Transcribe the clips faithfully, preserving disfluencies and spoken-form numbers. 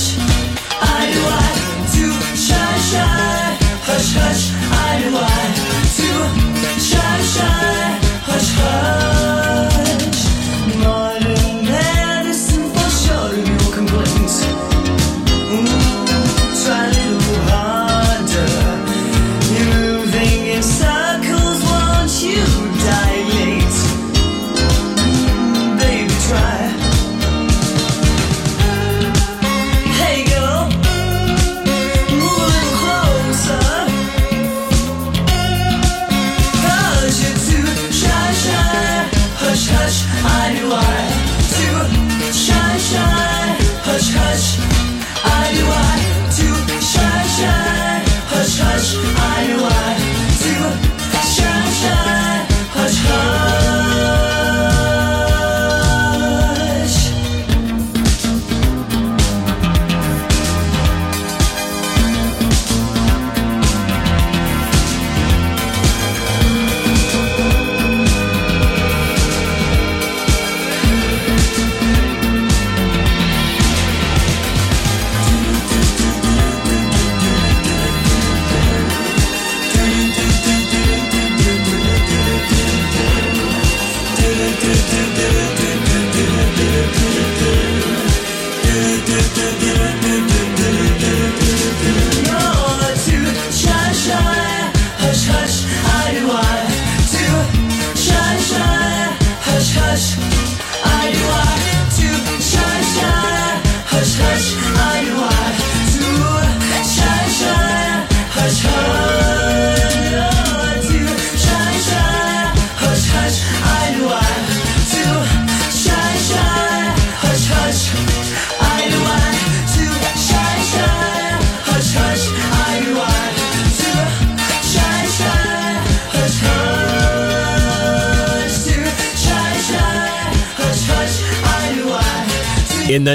hush, I do I to shy shy, hush hush, I do I to shy shy, hush hush. Modern medicine for sure, you can blend. Mm, try a little harder. You're moving in circles once you dilate. Mm, baby, try. In the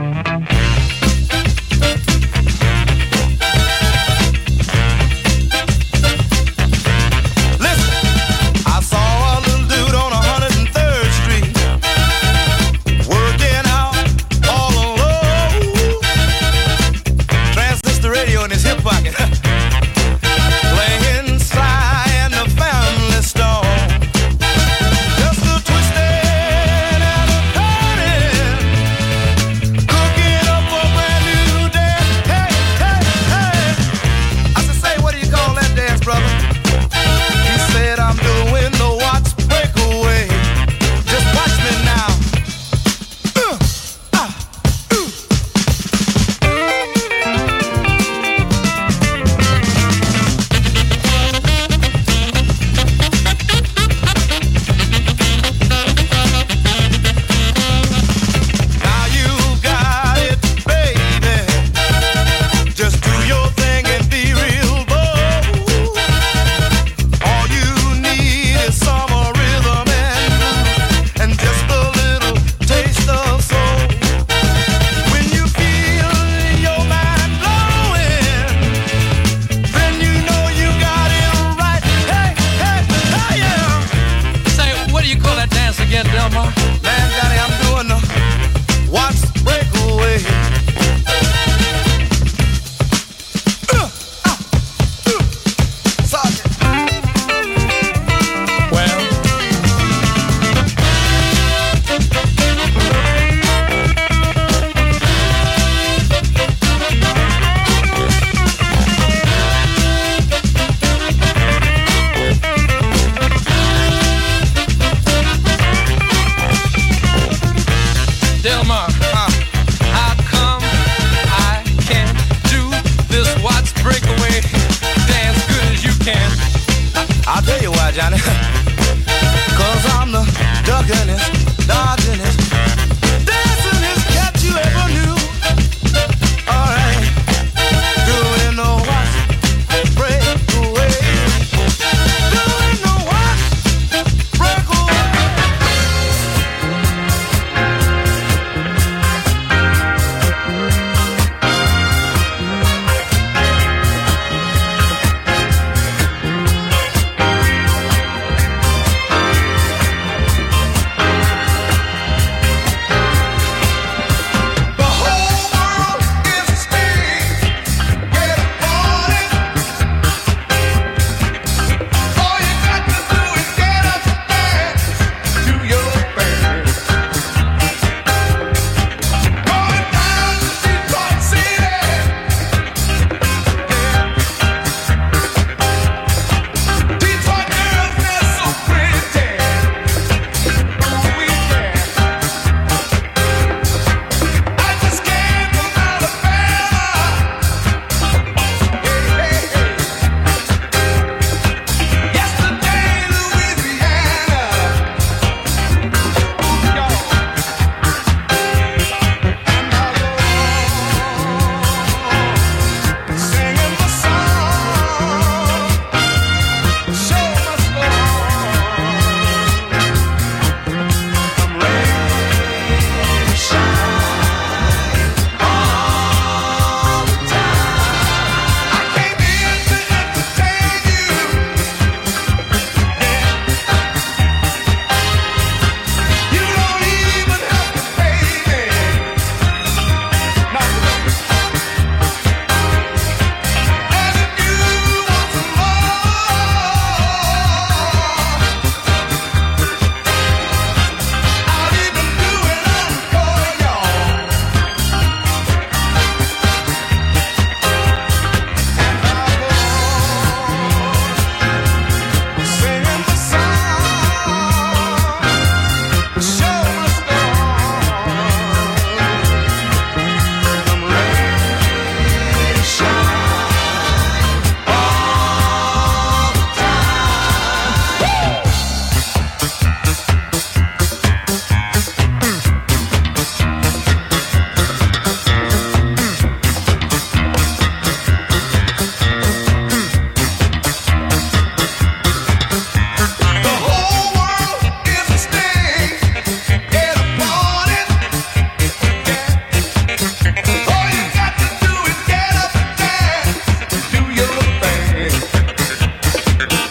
Straight.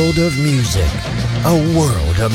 world of music, a world of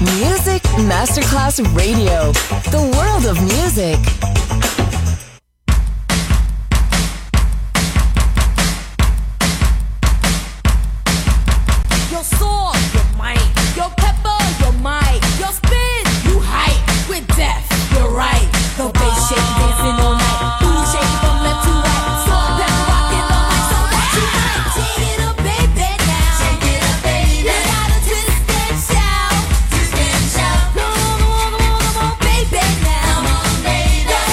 Music Masterclass Radio, the world of music. Your sword, your might, your pepper, your might, your spin, you hype. With death, you're right. The bass shake dancing all night, booty shaking from left to right. Sword that rocking all night, so that you might take it up, baby. Now shake it up, baby. You gotta twist and shout, twist and shout. Come on, come on, come on, baby. Now come on, baby.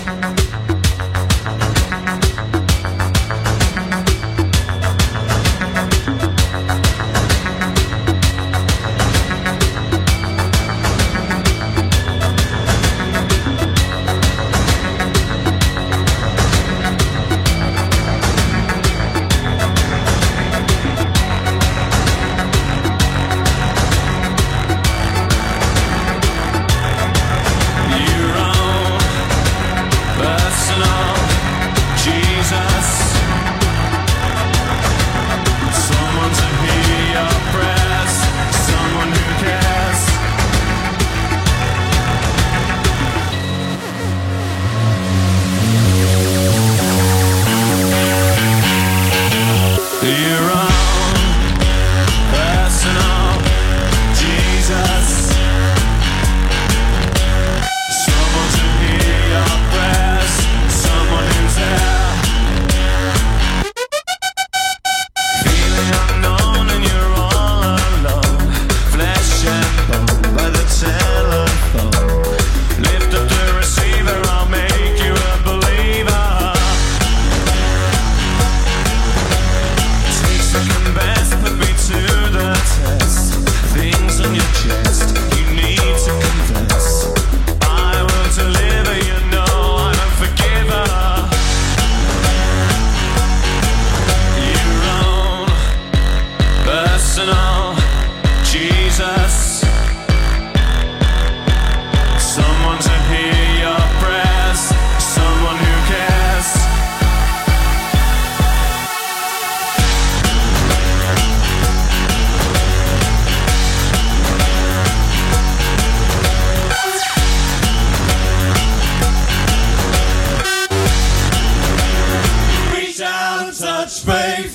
space.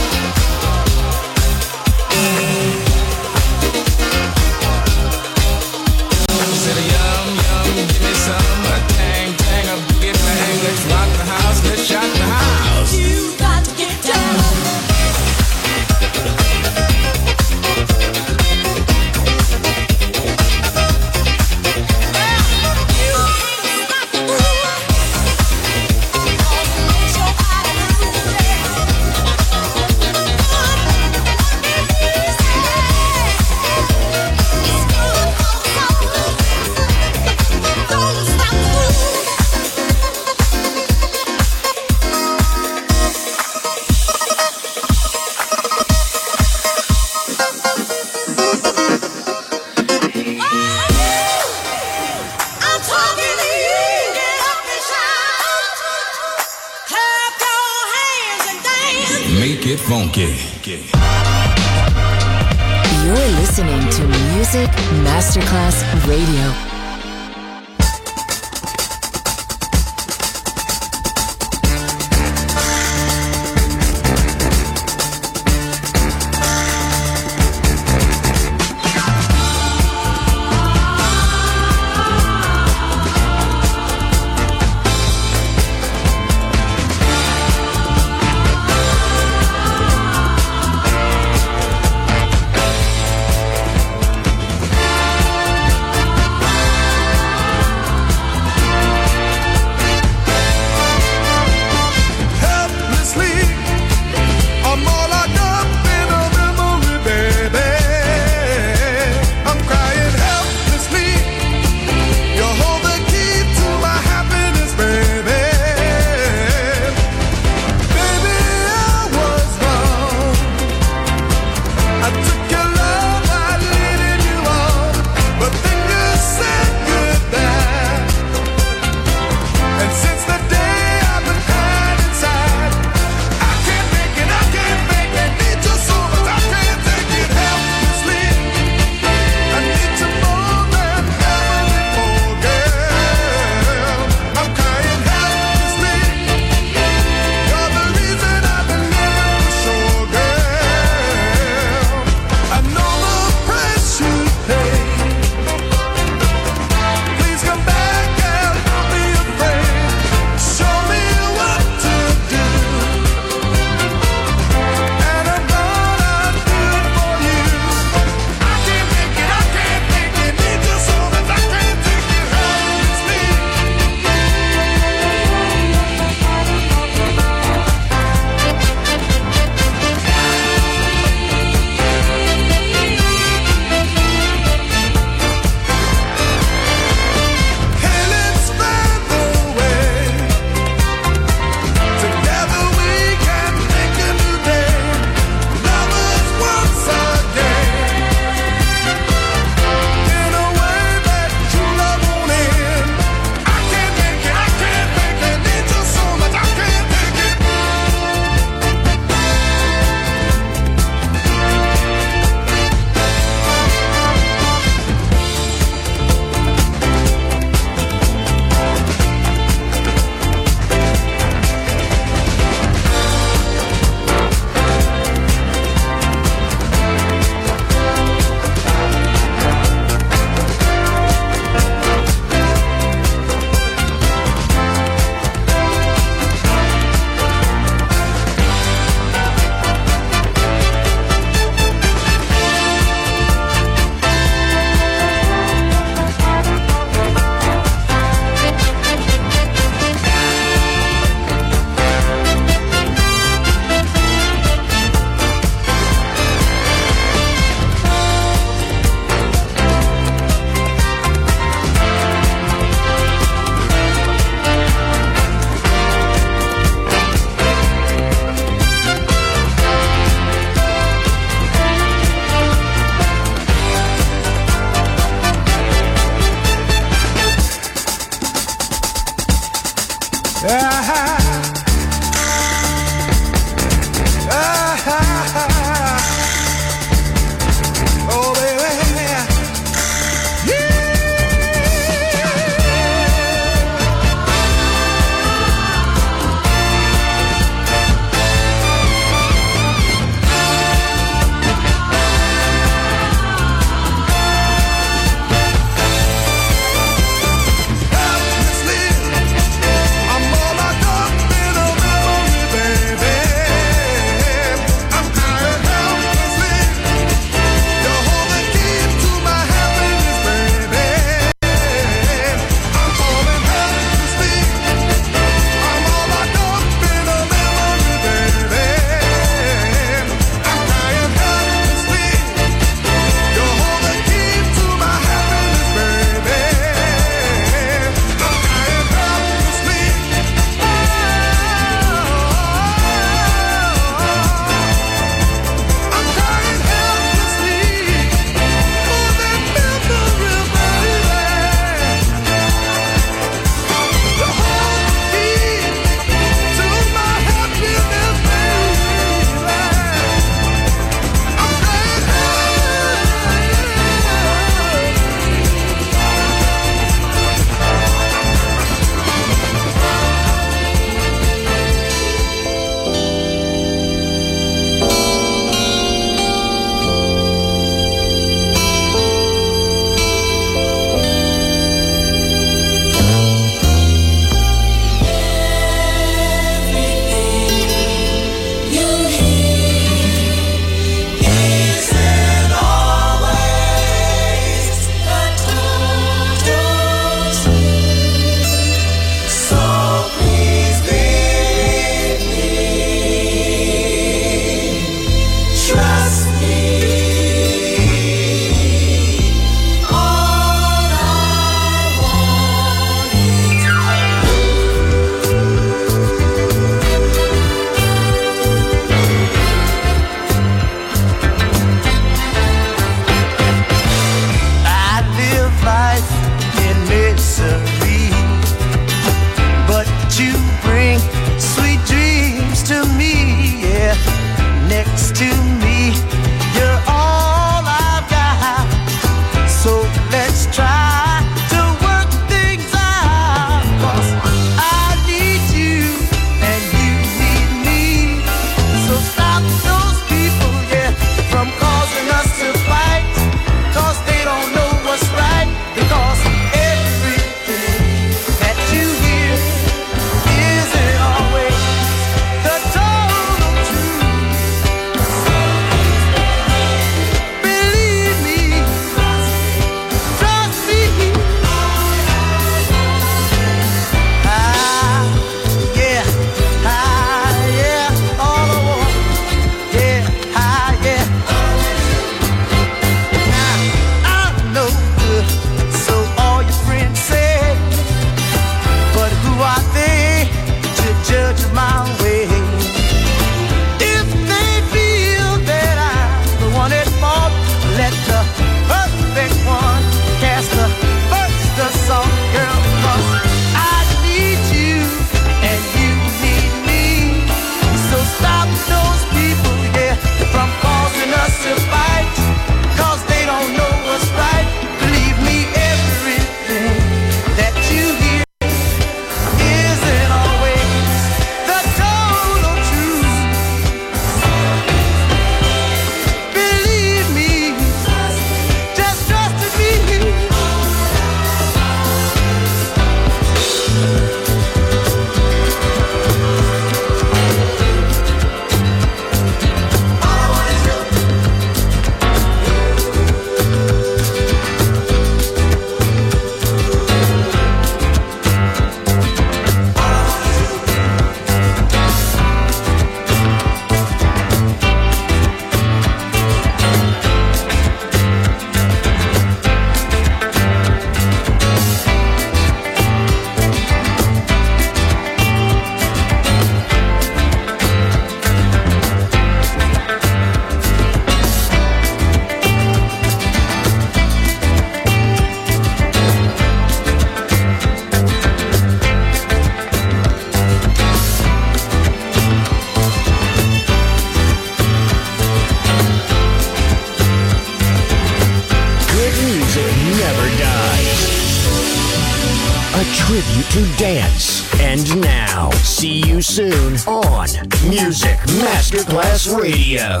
you to dance. And now, see you soon on Music Masterclass Radio.